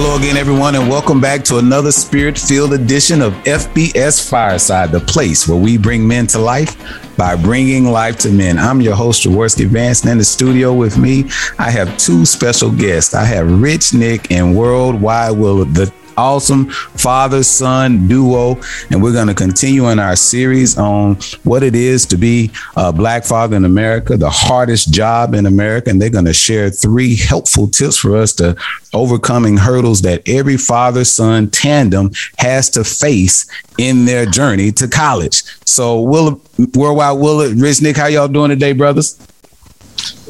Hello again, everyone, and welcome back to another spirit-filled edition of FBS Fireside, the place where we bring men to life by bringing life to men. I'm your host, Jaworski Vance, and in the studio with me, I have two special guests. I have Rich Nick and Worldwide Will, the awesome father-son duo, and we're going to continue in our series on what it is to be a Black father in America, the hardest job in America, and they're going to share three helpful tips for us to overcoming hurdles that every father-son tandem has to face in their journey to college. So, Worldwide Willard, Rich Nick, how y'all doing today, brothers?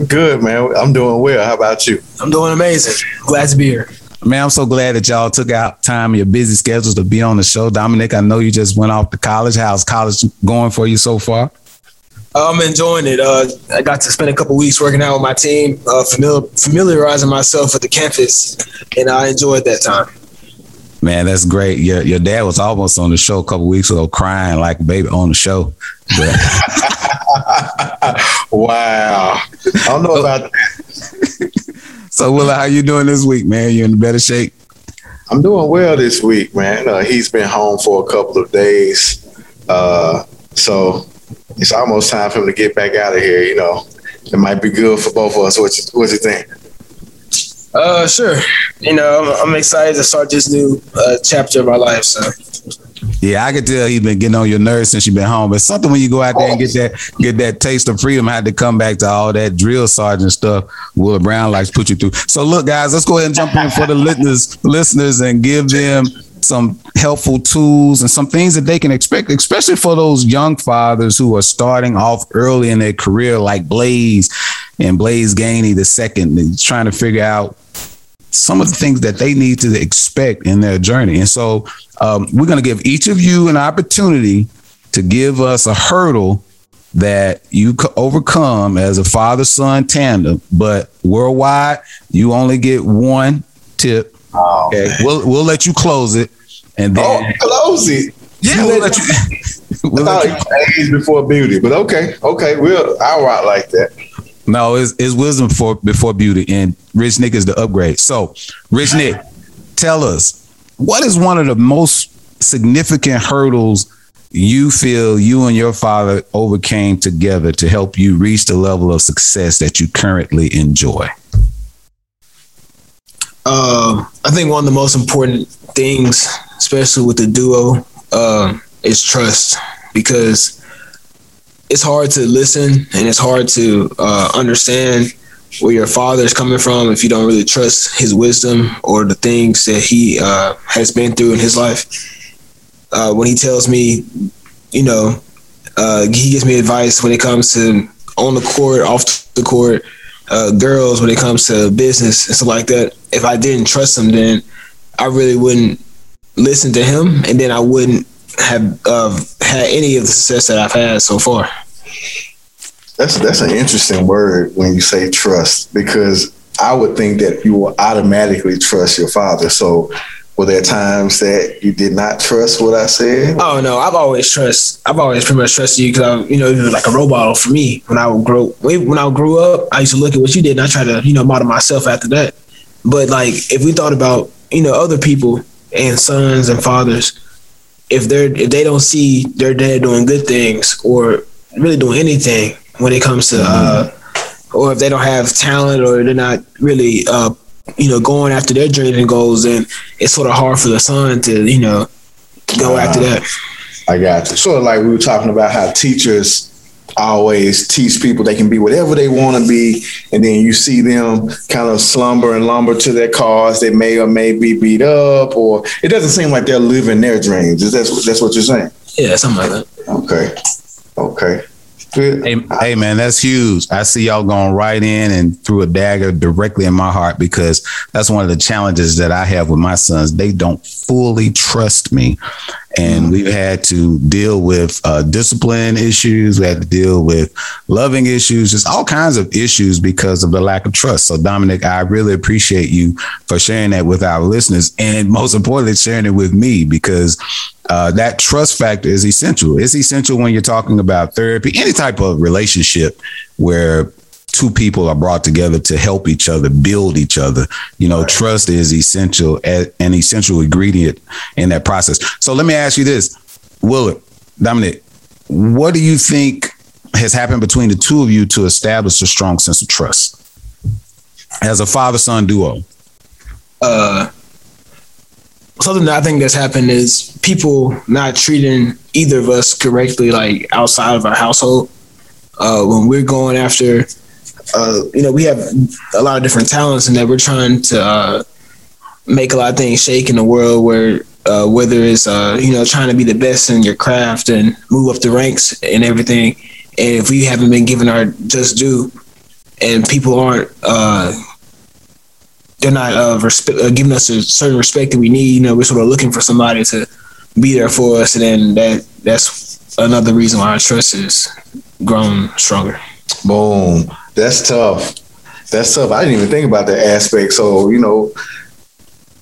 Good, man. I'm doing well. How about you? I'm doing amazing. Glad to be here. Man, I'm so glad that y'all took out time in your busy schedules to be on the show. Dominic, I know you just went off to college. How's college going for you so far? I'm enjoying it. I got to spend a couple weeks working out with my team, familiarizing myself with the campus, and I enjoyed that time. Man, that's great. Your dad was almost on the show a couple weeks ago, crying like a baby on the show. But... Wow. I don't know about that. So, Willa, how you doing this week, man? You in better shape? I'm doing well this week, man. He's been home for a couple of days. So it's almost time for him to get back out of here, you know. It might be good for both of us. What you think? Sure. You know, I'm excited to start this new chapter of our life, so. Yeah, I could tell he's been getting on your nerves since you've been home. But something when you go out there and get that taste of freedom, I had to come back to all that drill sergeant stuff Will Brown likes to put you through. So look, guys, let's go ahead and jump in for the listeners and give them some helpful tools and some things that they can expect, especially for those young fathers who are starting off early in their career, like Blaze and Blaze Ganey II, trying to figure out some of the things that they need to expect in their journey. And so we're going to give each of you an opportunity to give us a hurdle that you overcome as a father-son tandem. But Worldwide, you only get one tip. Oh, okay, we'll let you close it, and then close it. Yeah, we'll let you. We'll let you. Age before beauty, but okay, I'll rock like that. No, it's wisdom before beauty, and Rich Nick is the upgrade. So, Rich Nick, tell us, what is one of the most significant hurdles you feel you and your father overcame together to help you reach the level of success that you currently enjoy? I think one of the most important things, especially with the duo, is trust, because it's hard to listen and it's hard to understand where your father is coming from if you don't really trust his wisdom or the things that he has been through in his life. When he tells me, you know, he gives me advice when it comes to on the court, off the court, girls, when it comes to business and stuff like that. If I didn't trust him, then I really wouldn't listen to him, and then I wouldn't have had any of the success that I've had so far. That's an interesting word when you say trust, because I would think that you will automatically trust your father. So were there times that you did not trust what I said? Oh no, I've always pretty much trusted you, because I, you know, you were like a role model for me. When I grew up, I used to look at what you did and I tried to, you know, model myself after that. But like, if we thought about, you know, other people and sons and fathers, if they don't see their dad doing good things or really doing anything when it comes to, or if they don't have talent or they're not really, you know, going after their dreams and goals, then it's sort of hard for the son to, you know, go after that. I got you. Sort of like we were talking about how teachers always teach people they can be whatever they want to be, and then you see them kind of slumber and lumber to their cars. They may or may be beat up, or it doesn't seem like they're living their dreams. Is that's what you're saying? Yeah, something like that. Okay. Good. Hey, man, that's huge. I see y'all going right in and threw a dagger directly in my heart, because that's one of the challenges that I have with my sons. They don't fully trust me. And we've had to deal with discipline issues. We had to deal with loving issues, just all kinds of issues because of the lack of trust. So, Dominic, I really appreciate you for sharing that with our listeners, and most importantly, sharing it with me, because that trust factor is essential. It's essential when you're talking about therapy, any type of relationship where two people are brought together to help each other, build each other. You know, right. Trust is essential, an essential ingredient in that process. So let me ask you this, Willard, Dominic, what do you think has happened between the two of you to establish a strong sense of trust as a father-son duo? Something that I think that's happened is people not treating either of us correctly, like outside of our household. When we're going after, we have a lot of different talents, and that we're trying to make a lot of things shake in the world where, whether it's, trying to be the best in your craft and move up the ranks and everything. And if we haven't been given our just due and people aren't, they're not giving us a certain respect that we need. You know, we're sort of looking for somebody to be there for us. And then that's another reason why our trust has grown stronger. Boom. That's tough. I didn't even think about that aspect. So,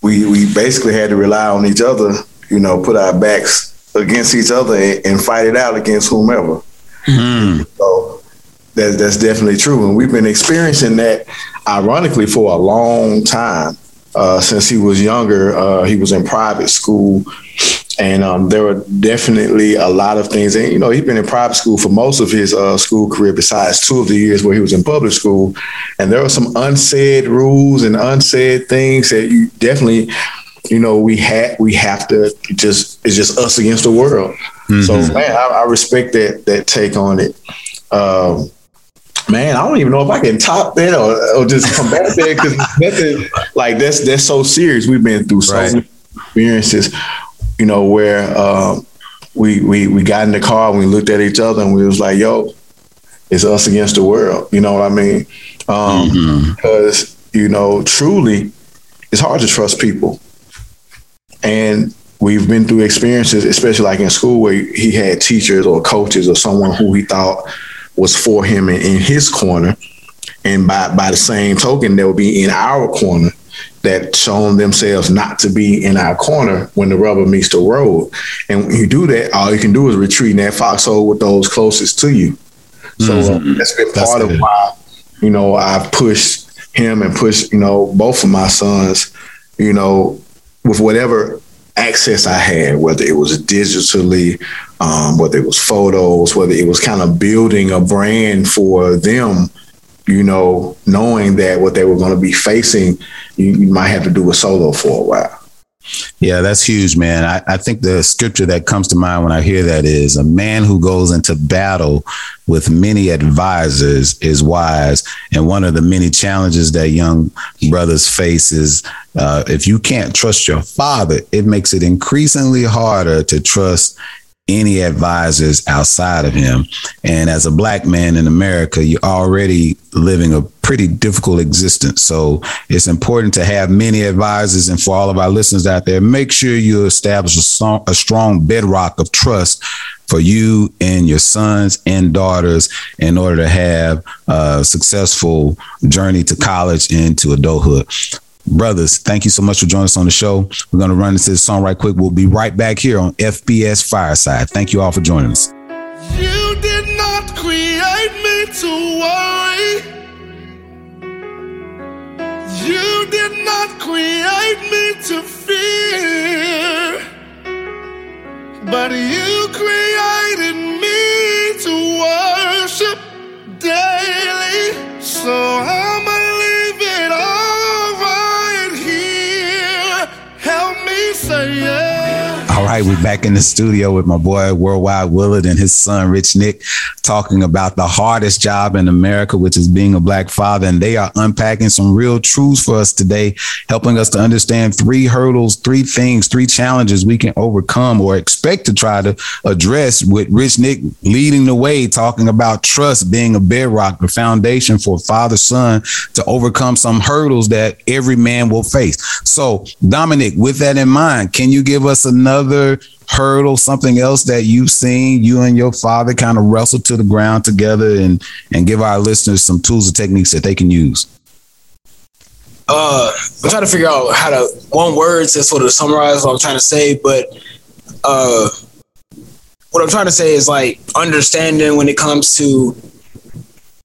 we basically had to rely on each other, put our backs against each other and fight it out against whomever. Mm. So that's definitely true. And we've been experiencing that, ironically, for a long time. Since he was younger, he was in private school, and there were definitely a lot of things. And, he'd been in private school for most of his school career, besides 2 of the years where he was in public school. And there were some unsaid rules and unsaid things that you definitely, it's just us against the world. Mm-hmm. So, man, I respect that take on it. Man, I don't even know if I can top that or just come back there, because nothing like that's so serious. We've been through so many experiences, where we got in the car and we looked at each other and we was like, yo, it's us against the world. You know what I mean? Because, truly it's hard to trust people. And we've been through experiences, especially like in school, where he had teachers or coaches or someone who he thought was for him and in his corner. And by the same token, they'll be in our corner that shown themselves not to be in our corner when the rubber meets the road. And when you do that, all you can do is retreat in that foxhole with those closest to you. So that's been part of why, I pushed him and pushed, both of my sons, with whatever access I had, whether it was digitally, whether it was photos, whether it was kind of building a brand for them, knowing that what they were going to be facing, you might have to do a solo for a while. Yeah, that's huge, man. I think the scripture that comes to mind when I hear that is, a man who goes into battle with many advisors is wise. And one of the many challenges that young brothers face is if you can't trust your father, it makes it increasingly harder to trust any advisors outside of him. And as a black man in America, you're already living a pretty difficult existence. So it's important to have many advisors. And for all of our listeners out there, make sure you establish a strong bedrock of trust for you and your sons and daughters in order to have a successful journey to college and to adulthood. Brothers, thank you so much for joining us on the show. We're going to run into this song right quick. We'll be right back here on FBS Fireside. Thank you all for joining us. You did not create me to worry. You did not create me to fear. But you created me to worship daily. So I'm a All right, we're back in the studio with my boy Worldwide Willard and his son Rich Nick, talking about the hardest job in America, which is being a black father. And they are unpacking some real truths for us today, helping us to understand 3 hurdles, 3 things, 3 challenges we can overcome or expect to try to address, with Rich Nick leading the way, talking about trust being a bedrock, the foundation for father-son to overcome some hurdles that every man will face. So, Dominic, with that in mind, can you give us another hurdle, something else that you've seen you and your father kind of wrestle to the ground together, and give our listeners some tools and techniques that they can use? I'm trying to figure out how to, one word to sort of summarize what I'm trying to say, but what I'm trying to say is, like, understanding when it comes to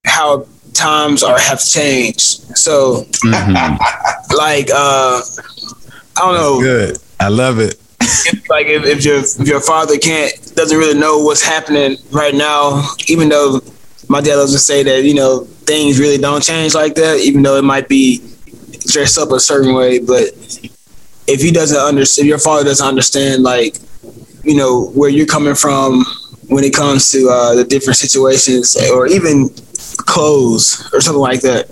how times are have changed. So like I don't know. That's good. I love it. Like if your father doesn't really know what's happening right now, even though my dad loves to say that, you know, things really don't change like that, even though it might be dressed up a certain way, but if he doesn't understand, if your father doesn't understand, like, you know, where you're coming from when it comes to the different situations or even clothes or something like that.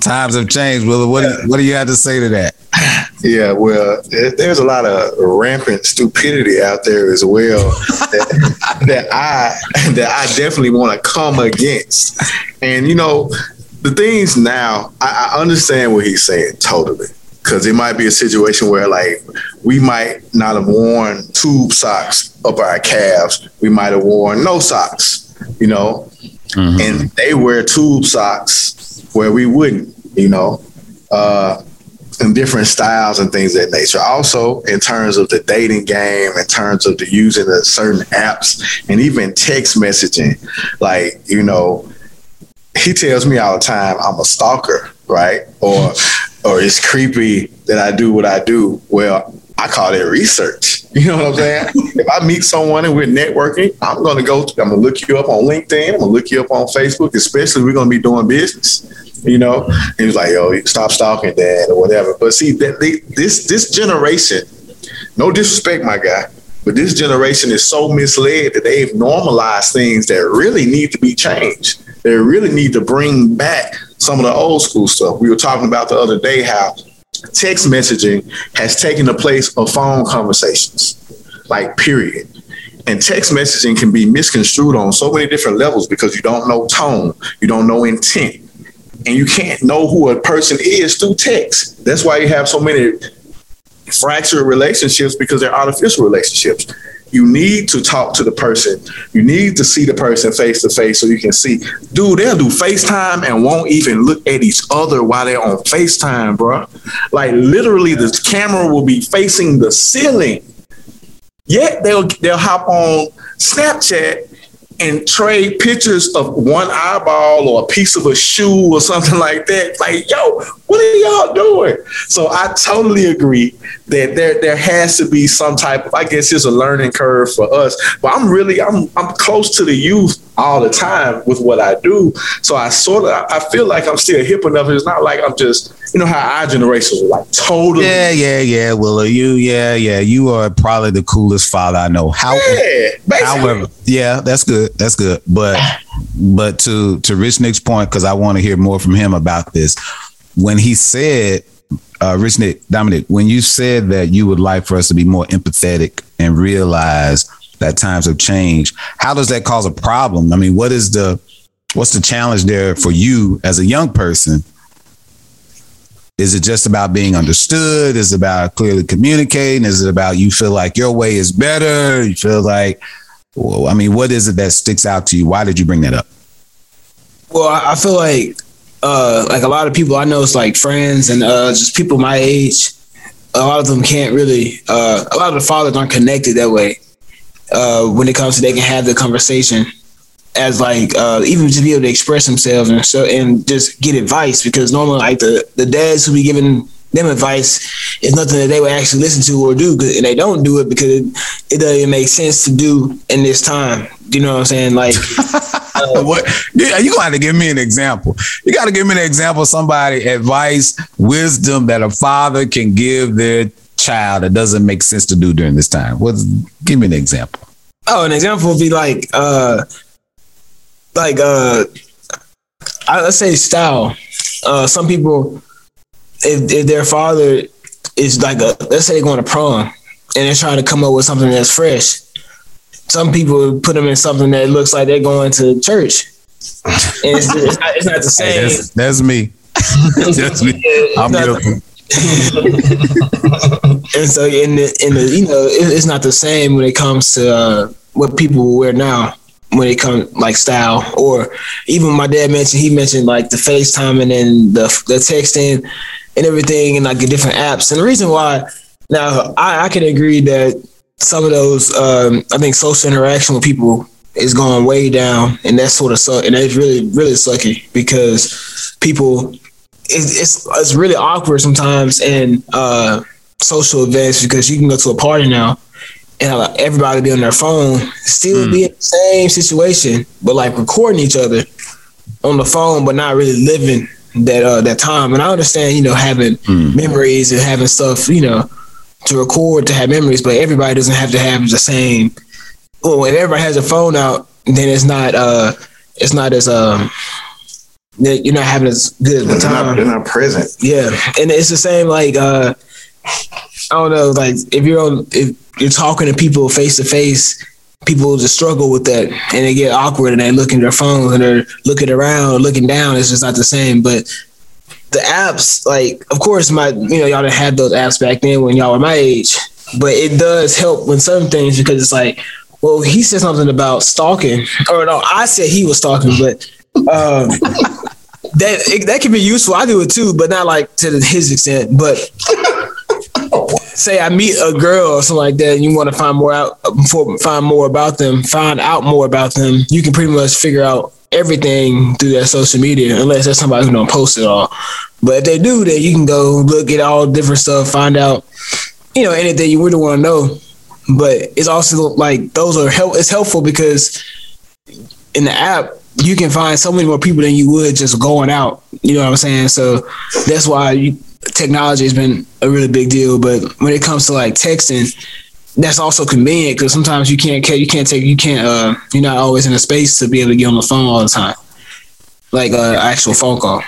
Times have changed, Willa. What do you have to say to that? Yeah, well, there's a lot of rampant stupidity out there as well that I definitely want to come against. And you know, the things now, I understand what he's saying totally, because it might be a situation where, like, we might not have worn tube socks up our calves. We might have worn no socks, you know, and they wear tube socks where we wouldn't, you know, and different styles and things of that nature. Also, in terms of the dating game, in terms of the using of certain apps and even text messaging, like, you know, he tells me all the time, I'm a stalker, right? Or it's creepy that I do what I do. Well, I call that research. You know what I'm saying? If I meet someone and we're networking, I'm going to look you up on LinkedIn. I'm going to look you up on Facebook, especially we're going to be doing business, you know? And he was like, yo, stop stalking, Dad, or whatever. But see, this generation, no disrespect, my guy, but this generation is so misled that they've normalized things that really need to be changed. They really need to bring back some of the old school stuff. We were talking about the other day how text messaging has taken the place of phone conversations, like, period. And text messaging can be misconstrued on so many different levels because you don't know tone, you don't know intent, and you can't know who a person is through text. That's why you have so many fractured relationships, because they're artificial relationships. You need to talk to the person. You need to see the person face to face so you can see. Dude, they'll do FaceTime and won't even look at each other while they're on FaceTime, bro. Like, literally, the camera will be facing the ceiling. Yet they'll hop on Snapchat and trade pictures of one eyeball or a piece of a shoe or something like that. Like, yo, what are y'all doing? So I totally agree that there has to be some type of, I guess it's a learning curve for us, but I'm close to the youth all the time with what I do. So I feel like I'm still hip enough. It's not like I'm just, you know how our generations were, like, totally. Yeah. Willow, you are probably the coolest father I know. However, yeah, that's good. But to Rich Nick's point, because I want to hear more from him about this. When he said, Rich Nick, Dominic, when you said that you would like for us to be more empathetic and realize that times have changed, how does that cause a problem? I mean, what's the challenge there for you as a young person? Is it just about being understood? Is it about clearly communicating? Is it about you feel like your way is better? You feel like, well, I mean, what is it that sticks out to you? Why did you bring that up? Well, I feel like a lot of people I know, it's like friends and just people my age. A lot of them can't really. A lot of the fathers aren't connected that way. When it comes to, they can have the conversation as like even just be able to express themselves and just get advice, because normally, like, the dads who be giving them advice is nothing that they would actually listen to or do, and they don't do it because it doesn't even make sense to do in this time. Do you know what I'm saying? Like, what? Yeah, you gotta give me an example. You gotta give me an example of somebody, advice, wisdom that a father can give their child that doesn't make sense to do during this time. Give me an example. Oh, an example would be let's say style. Some people, if their father is like let's say they're going to prom and they're trying to come up with something that's fresh. Some people put them in something that looks like they're going to church. And it's not the same. Hey, that's me. That's me. I'm beautiful. And so in the you know, it's not the same when it comes to what people wear now, when it comes like style, or even my dad mentioned like the FaceTime and then the texting and everything, and like the different apps. And the reason why now I can agree that some of those I think social interaction with people is going way down, and that sort of suck, and that's really, really sucky because people, it's really awkward sometimes in social events because you can go to a party now and everybody be on their phone, still be in the same situation, but like recording each other on the phone, but not really living that time. And I understand, you know, having memories and having stuff, you know, to record, to have memories, but everybody doesn't have to have the same. Well, if everybody has a phone out, then it's not as you're not having as good of a time. They're not present. Yeah, and it's the same. Like I don't know, like if you're talking to people face to face, people just struggle with that, and they get awkward, and they look at their phones, and they're looking around, looking down. It's just not the same. But the apps, like of course, y'all didn't have those apps back then when y'all were my age, but it does help with some things because it's like. Well, he said something about stalking, or no, I said he was stalking, but that can be useful. I do it too, but not like to his extent. But say I meet a girl or something like that, and you want to find out more about them. You can pretty much figure out everything through that social media, unless that's somebody who don't post it all. But if they do, then you can go look at all different stuff, find out, you know, anything you really want to know. But it's also like those are it's helpful because in the app you can find so many more people than you would just going out. You know what I'm saying? So that's why technology has been a really big deal. But when it comes to like texting, that's also convenient because sometimes you can't you're not always in a space to be able to get on the phone all the time, like an actual phone call.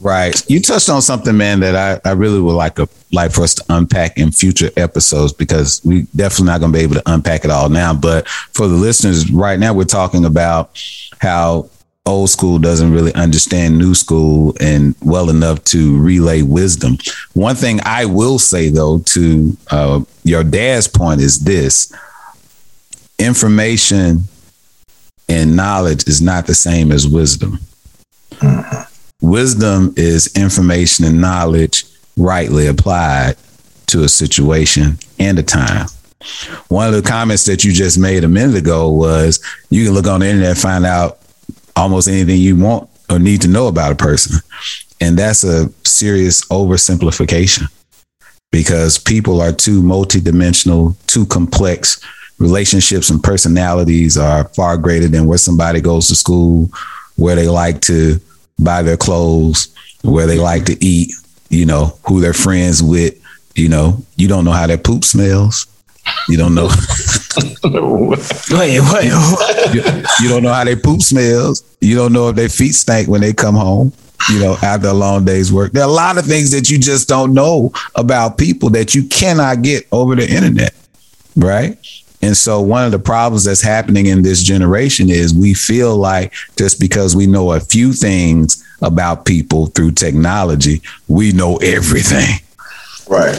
Right. You touched on something, man, that I really would like for us to unpack in future episodes, because we definitely not going to be able to unpack it all now. But for the listeners right now, we're talking about how old school doesn't really understand new school and well enough to relay wisdom. One thing I will say, though, to your dad's point is this. Information and knowledge is not the same as wisdom. Mm-hmm. Wisdom is information and knowledge rightly applied to a situation and a time. One of the comments that you just made a minute ago was you can look on the internet and find out almost anything you want or need to know about a person. And that's a serious oversimplification because people are too multidimensional, too complex. Relationships and personalities are far greater than where somebody goes to school, where they like to buy their clothes, where they like to eat, you know, who they're friends with. You know, you don't know how their poop smells. You don't know. Wait. You don't know how their poop smells. You don't know if their feet stink when they come home, you know, after a long day's work. There are a lot of things that you just don't know about people that you cannot get over the internet. Right. And so one of the problems that's happening in this generation is we feel like just because we know a few things about people through technology, we know everything. Right.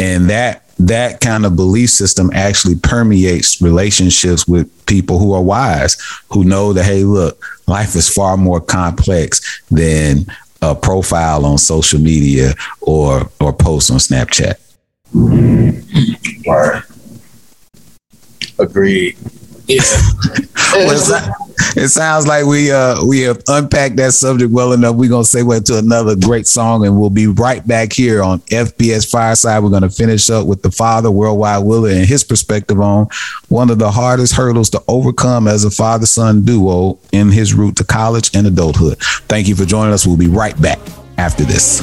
And that kind of belief system actually permeates relationships with people who are wise, who know that, hey, look, life is far more complex than a profile on social media or post on Snapchat. Right. Agreed. Yeah. Well, it sounds like we have unpacked that subject well enough. We're going to segue to another great song, and we'll be right back here on FBS Fireside. We're going to finish up with the father, Worldwide Will, and his perspective on one of the hardest hurdles to overcome as a father-son duo in his route to college and adulthood. Thank you for joining us. We'll be right back after this.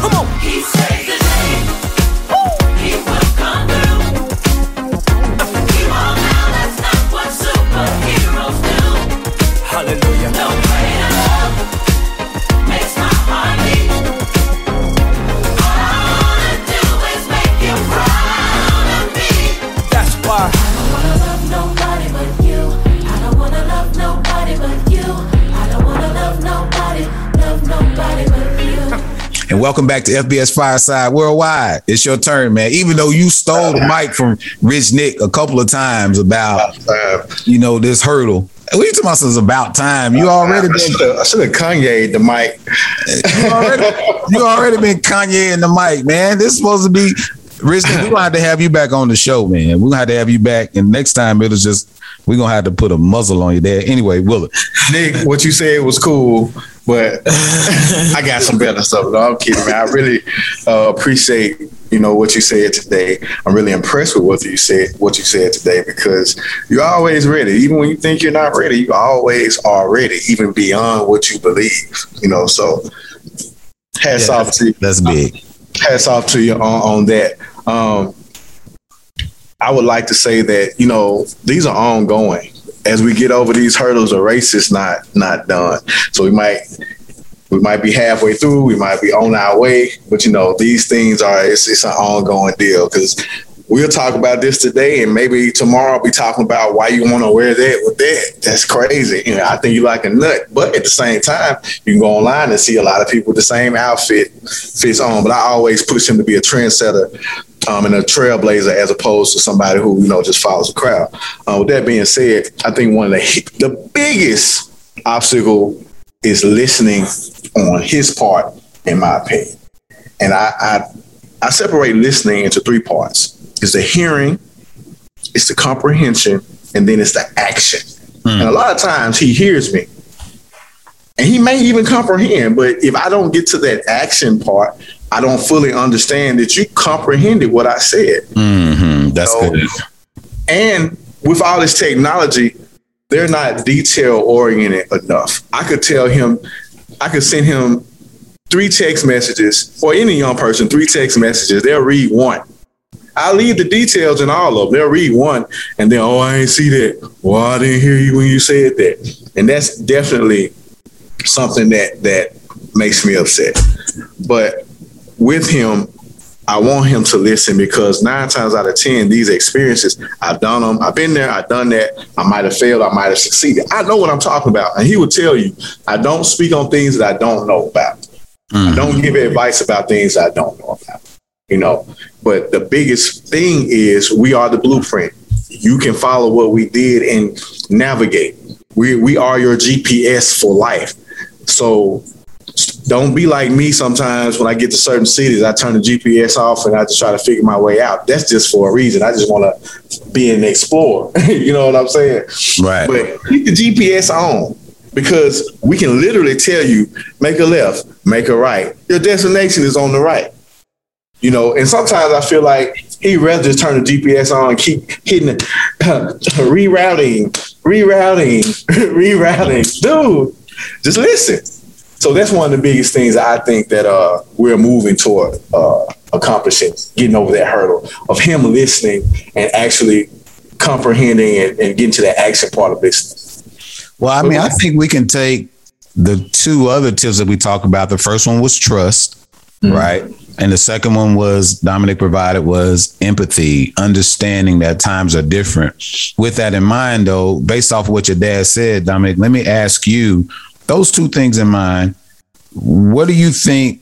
Come on. He said the name. And welcome back to FBS Fireside Worldwide. It's your turn, man. Even though you stole the mic from Rich Nick a couple of times about, you know, this hurdle. We talking about this about time. You already I should have Kanye'd the mic. You already been Kanye'ing the mic, man. This is supposed to be Rich Nick, we're gonna have to have you back on the show, man. We're gonna have to have you back, and next time it'll just, we're gonna have to put a muzzle on you there. Anyway, Willard. Nick, what you said was cool, but I got some better stuff. No, I'm kidding, man. I really appreciate, you know, what you said today. I'm really impressed with what you said today, because you're always ready. Even when you think you're not ready, you always are ready, even beyond what you believe. You know, so hats off to you. That's big. Hats off to you on that. I would like to say that, you know, these are ongoing. As we get over these hurdles, a race is not done. So we might be halfway through, we might be on our way, but you know, these things are, it's an ongoing deal, because we'll talk about this today and maybe tomorrow I'll be talking about why you want to wear that with that. That's crazy. You know, I think you like a nut, but at the same time, you can go online and see a lot of people with the same outfit fits on, but I always push him to be a trendsetter and a trailblazer as opposed to somebody who, you know, just follows the crowd. With that being said, I think one of the biggest obstacle is listening on his part, in my opinion. And I separate listening into three parts. It's the hearing, it's the comprehension, and then it's the action. And a lot of times he hears me and he may even comprehend, but if I don't get to that action part, I don't fully understand that you comprehended what I said. Mm-hmm. That's good. And with all this technology, they're not detail oriented enough. I could send him 3 text messages, or any young person, 3 text messages. They'll read one. I leave the details in all of them. They'll read one and then, oh, I ain't see that. Well, I didn't hear you when you said that. And that's definitely something that makes me upset. But with him, I want him to listen, because 9 times out of 10, these experiences, I've done them. I've been there. I've done that. I might have failed. I might have succeeded. I know what I'm talking about. And he will tell you, I don't speak on things that I don't know about. Mm-hmm. I don't give advice about things I don't know about. You know, but the biggest thing is we are the blueprint. You can follow what we did and navigate. We are your GPS for life. So don't be like me sometimes when I get to certain cities, I turn the GPS off and I just try to figure my way out. That's just for a reason. I just want to be an explorer. You know what I'm saying? Right. But keep the GPS on, because we can literally tell you, make a left, make a right. Your destination is on the right. You know, and sometimes I feel like he'd rather just turn the GPS on and keep hitting rerouting. Dude, just listen. So that's one of the biggest things I think that we're moving toward accomplishing, getting over that hurdle of him listening and actually comprehending and getting to that action part of business. Well, I mean, I think we can take the 2 other tips that we talked about. The first one was trust. Mm-hmm. Right. And the second one was Dominic provided was empathy, understanding that times are different. With that in mind, though, based off of what your dad said, Dominic, let me ask you, those 2 things in mind, what do you think?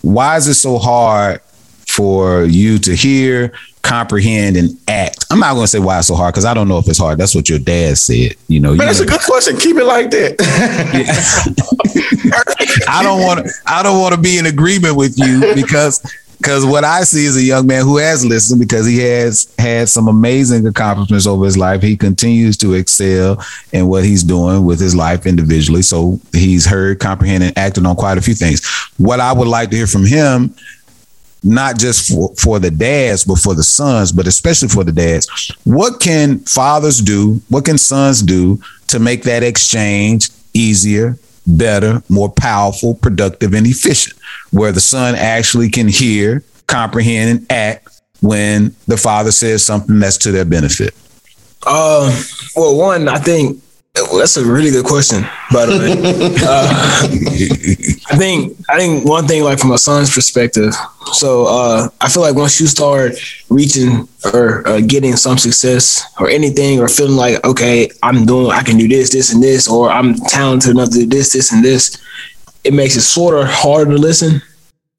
Why is it so hard for you to hear, comprehend, and act? I'm not going to say why it's so hard, because I don't know if it's hard. That's what your dad said. You know, man, that's a good question. Keep it like that. I don't want to be in agreement with you, because what I see is a young man who has listened, because he has had some amazing accomplishments over his life. He continues to excel in what he's doing with his life individually. So he's heard, comprehended, and acted on quite a few things. What I would like to hear from him, not just for the dads, but for the sons, but especially for the dads. What can fathers do? What can sons do to make that exchange easier, better, more powerful, productive, and efficient, where the son actually can hear, comprehend, and act when the father says something that's to their benefit? Well, one, I think that's a really good question, by the way. I think one thing, like from a son's perspective, so I feel like once you start reaching or getting some success or anything, or feeling like, okay, I can do this, this, and this, or I'm talented enough to do this, this, and this, it makes it sort of harder to listen,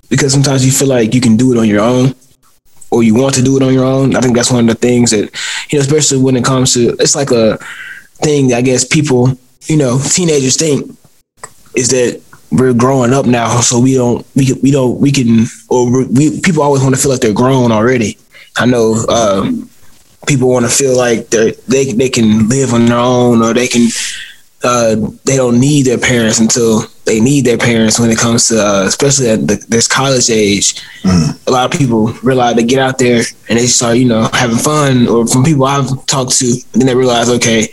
because sometimes you feel like you can do it on your own, or you want to do it on your own. I think that's one of the things that, you know, especially when it comes to, it's like a thing that I guess people, you know, teenagers think, is that we're growing up now, so people always want to feel like they're grown already. I know people want to feel like they can live on their own, or they don't need their parents until they need their parents when it comes to, especially at this college age. Mm-hmm. A lot of people realize they get out there and they start, having fun, or from people I've talked to, and then they realize, okay,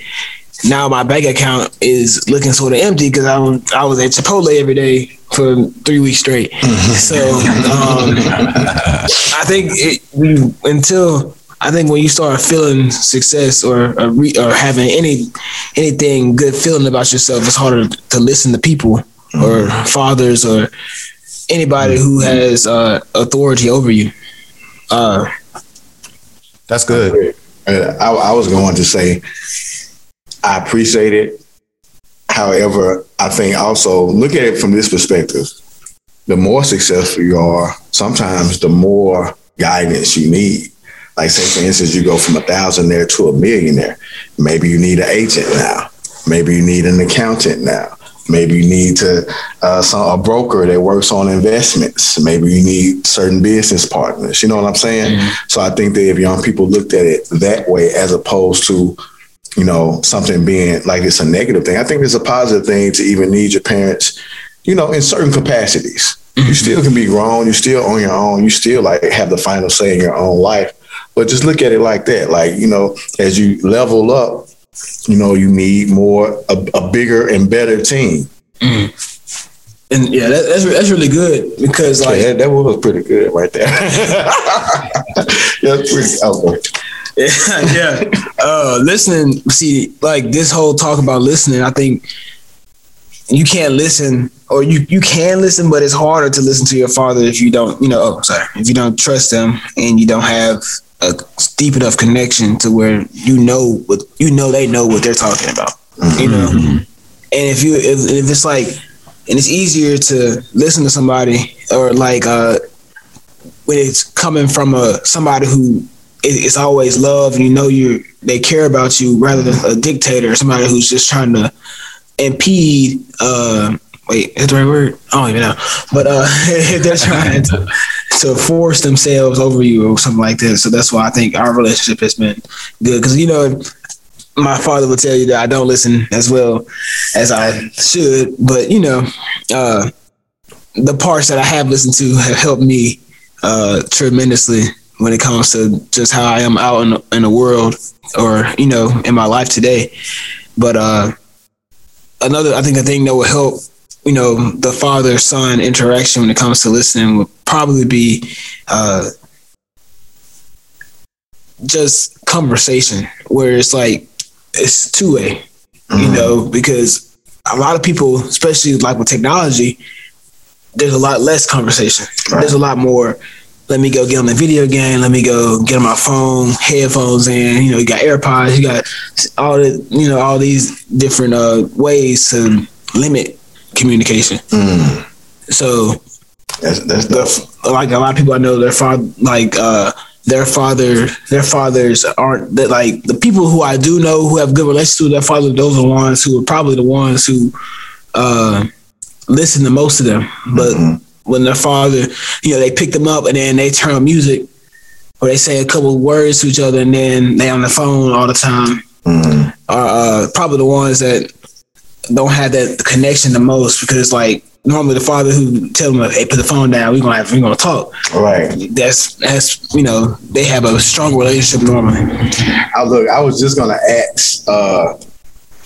now my bank account is looking sort of empty because I was at Chipotle every day for 3 weeks straight. So I think when you start feeling success or having anything good feeling about yourself, it's harder to listen to people or fathers or anybody who has authority over you. That's good. I was going to say, I appreciate it. However, I think also look at it from this perspective. The more successful you are, sometimes the more guidance you need. Like, say, for instance, you go from $1,000 to $1 million. Maybe you need an agent now. Maybe you need an accountant now. Maybe you need a broker that works on investments. Maybe you need certain business partners. You know what I'm saying? Mm-hmm. So I think that if young people looked at it that way, as opposed to, something being like it's a negative thing. I think it's a positive thing to even need your parents, in certain capacities. Mm-hmm. You still can be grown. You're still on your own. You still have the final say in your own life. But just look at it like that. As you level up, you need a bigger and better team. Mm. And yeah, that's really good, because that was pretty good right there. That's pretty outward. Yeah. Listening. See, this whole talk about listening, I think you can't listen, or you can listen, but it's harder to listen to your father if you don't, if you don't trust them and you don't have a deep enough connection to where they know what they're talking about. Mm-hmm. And if it's and it's easier to listen to somebody, or when it's coming from somebody who it's always love, and they care about you, rather than a dictator or somebody who's just trying to impede. Wait, is that the right word? I don't even know. But they're trying to force themselves over you or something like that. So that's why I think our relationship has been good, because my father would tell you that I don't listen as well as I should, but the parts that I have listened to have helped me tremendously when it comes to just how I am out in the world, or in my life today. But another, I think, a thing that will help the father-son interaction when it comes to listening would probably be just conversation, where it's two-way, because a lot of people, especially with technology, there's a lot less conversation. Right. There's a lot more, let me go get on the video game, let me go get on my phone, headphones in, you got AirPods, you got all the, all these different ways to limit communication. Mm. So that's a lot of people I know, their fathers aren't that. The people who I do know who have good relationships with their father, those are the ones who are probably the ones who listen to most of them. But when their father, they pick them up and then they turn on music, or they say a couple of words to each other, and then they on the phone all the time, are probably the ones that don't have that connection the most, because normally the father who tell them, hey, put the phone down, we're gonna talk. Right. That's they have a strong relationship normally. I was just gonna ask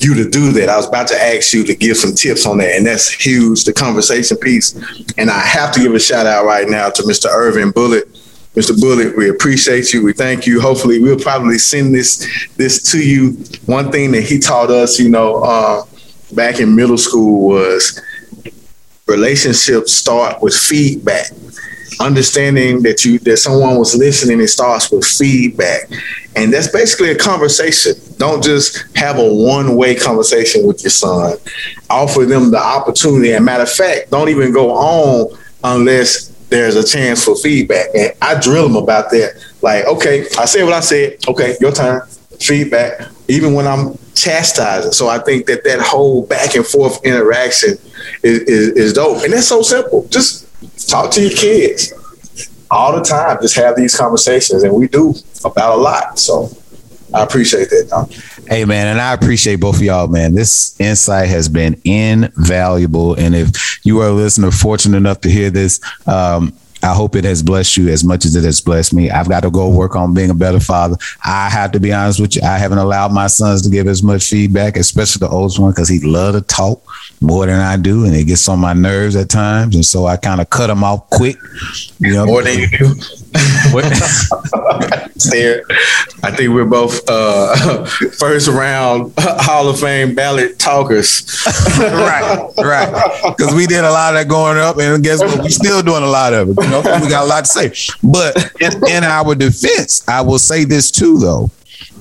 you to do that. I was about to ask you to give some tips on that, and that's huge, the conversation piece. And I have to give a shout out right now to Mr. Irvin Bullet. Mr. Bullet, we appreciate you. We thank you. Hopefully, we'll probably send this to you. One thing that he taught us, back in middle school, was relationships start with feedback. Understanding that someone was listening, it starts with feedback. And that's basically a conversation. Don't just have a one-way conversation with your son. Offer them the opportunity. And matter of fact, don't even go on unless there's a chance for feedback. And I drill them about that. Okay, I said what I said. Okay, your turn. Feedback. Even when I'm chastising. So I think that that whole back and forth interaction is dope. And that's so simple. Just talk to your kids all the time. Just have these conversations. And we do about a lot. So I appreciate that, Don. Hey, man, and I appreciate both of y'all, man. This insight has been invaluable. And if you are a listener fortunate enough to hear this, I hope it has blessed you as much as it has blessed me. I've got to go work on being a better father. I have to be honest with you. I haven't allowed my sons to give as much feedback, especially the oldest one, because he loves to talk more than I do. And it gets on my nerves at times. And so I kind of cut him off quick. You know? More than you do. I think we're both first round Hall of Fame ballot talkers. Right. Because we did a lot of that going up. And guess what? We're still doing a lot of it. You know, we got a lot to say. But in our defense, I will say this too, though.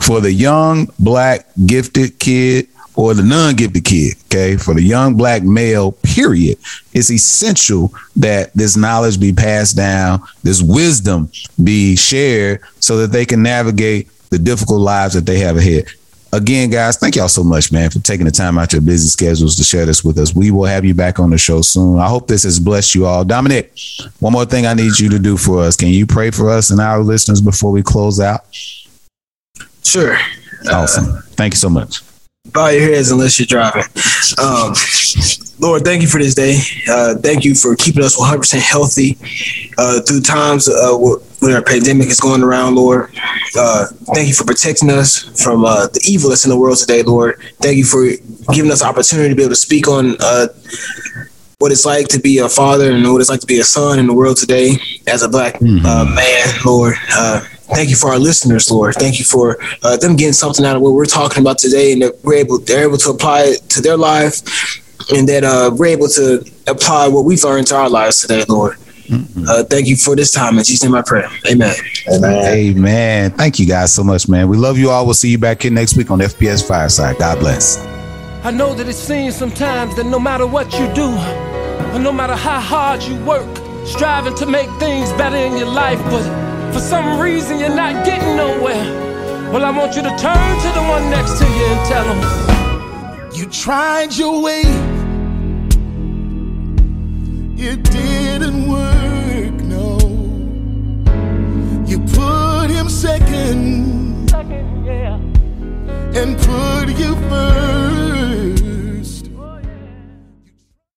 For the young black gifted kid or the non-gifted kid, okay, for the young black male, period, it's essential that this knowledge be passed down, this wisdom be shared so that they can navigate the difficult lives that they have ahead. Again, guys, thank y'all so much, man, for taking the time out your busy schedules to share this with us. We will have you back on the show soon. I hope this has blessed you all. Dominic, one more thing I need you to do for us. Can you pray for us and our listeners before we close out? Sure. Awesome. Thank you so much. Bow your heads unless you're driving. Lord, thank you for this day. Thank you for keeping us 100% healthy through times when our pandemic is going around, Lord. Thank you for protecting us from the evil that's in the world today, Lord. Thank you for giving us the opportunity to be able to speak on what it's like to be a father and what it's like to be a son in the world today as a black man, Lord. Thank you for our listeners, Lord. Thank you for them getting something out of what we're talking about today, and that they're able to apply it to their life, and that we're able to apply what we've learned to our lives today, Lord. Thank you for this time. In Jesus' name I pray. Amen. Amen. Thank you guys so much, man. We love you all. We'll see you back here next week on FBS Fireside. God bless. I know that it seems sometimes that no matter what you do, or no matter how hard you work, striving to make things better in your life, but for some reason you're not getting nowhere. Well, I want you to turn to the one next to you and tell him, you tried your way, it didn't work, no. You put him second, yeah. And put you first.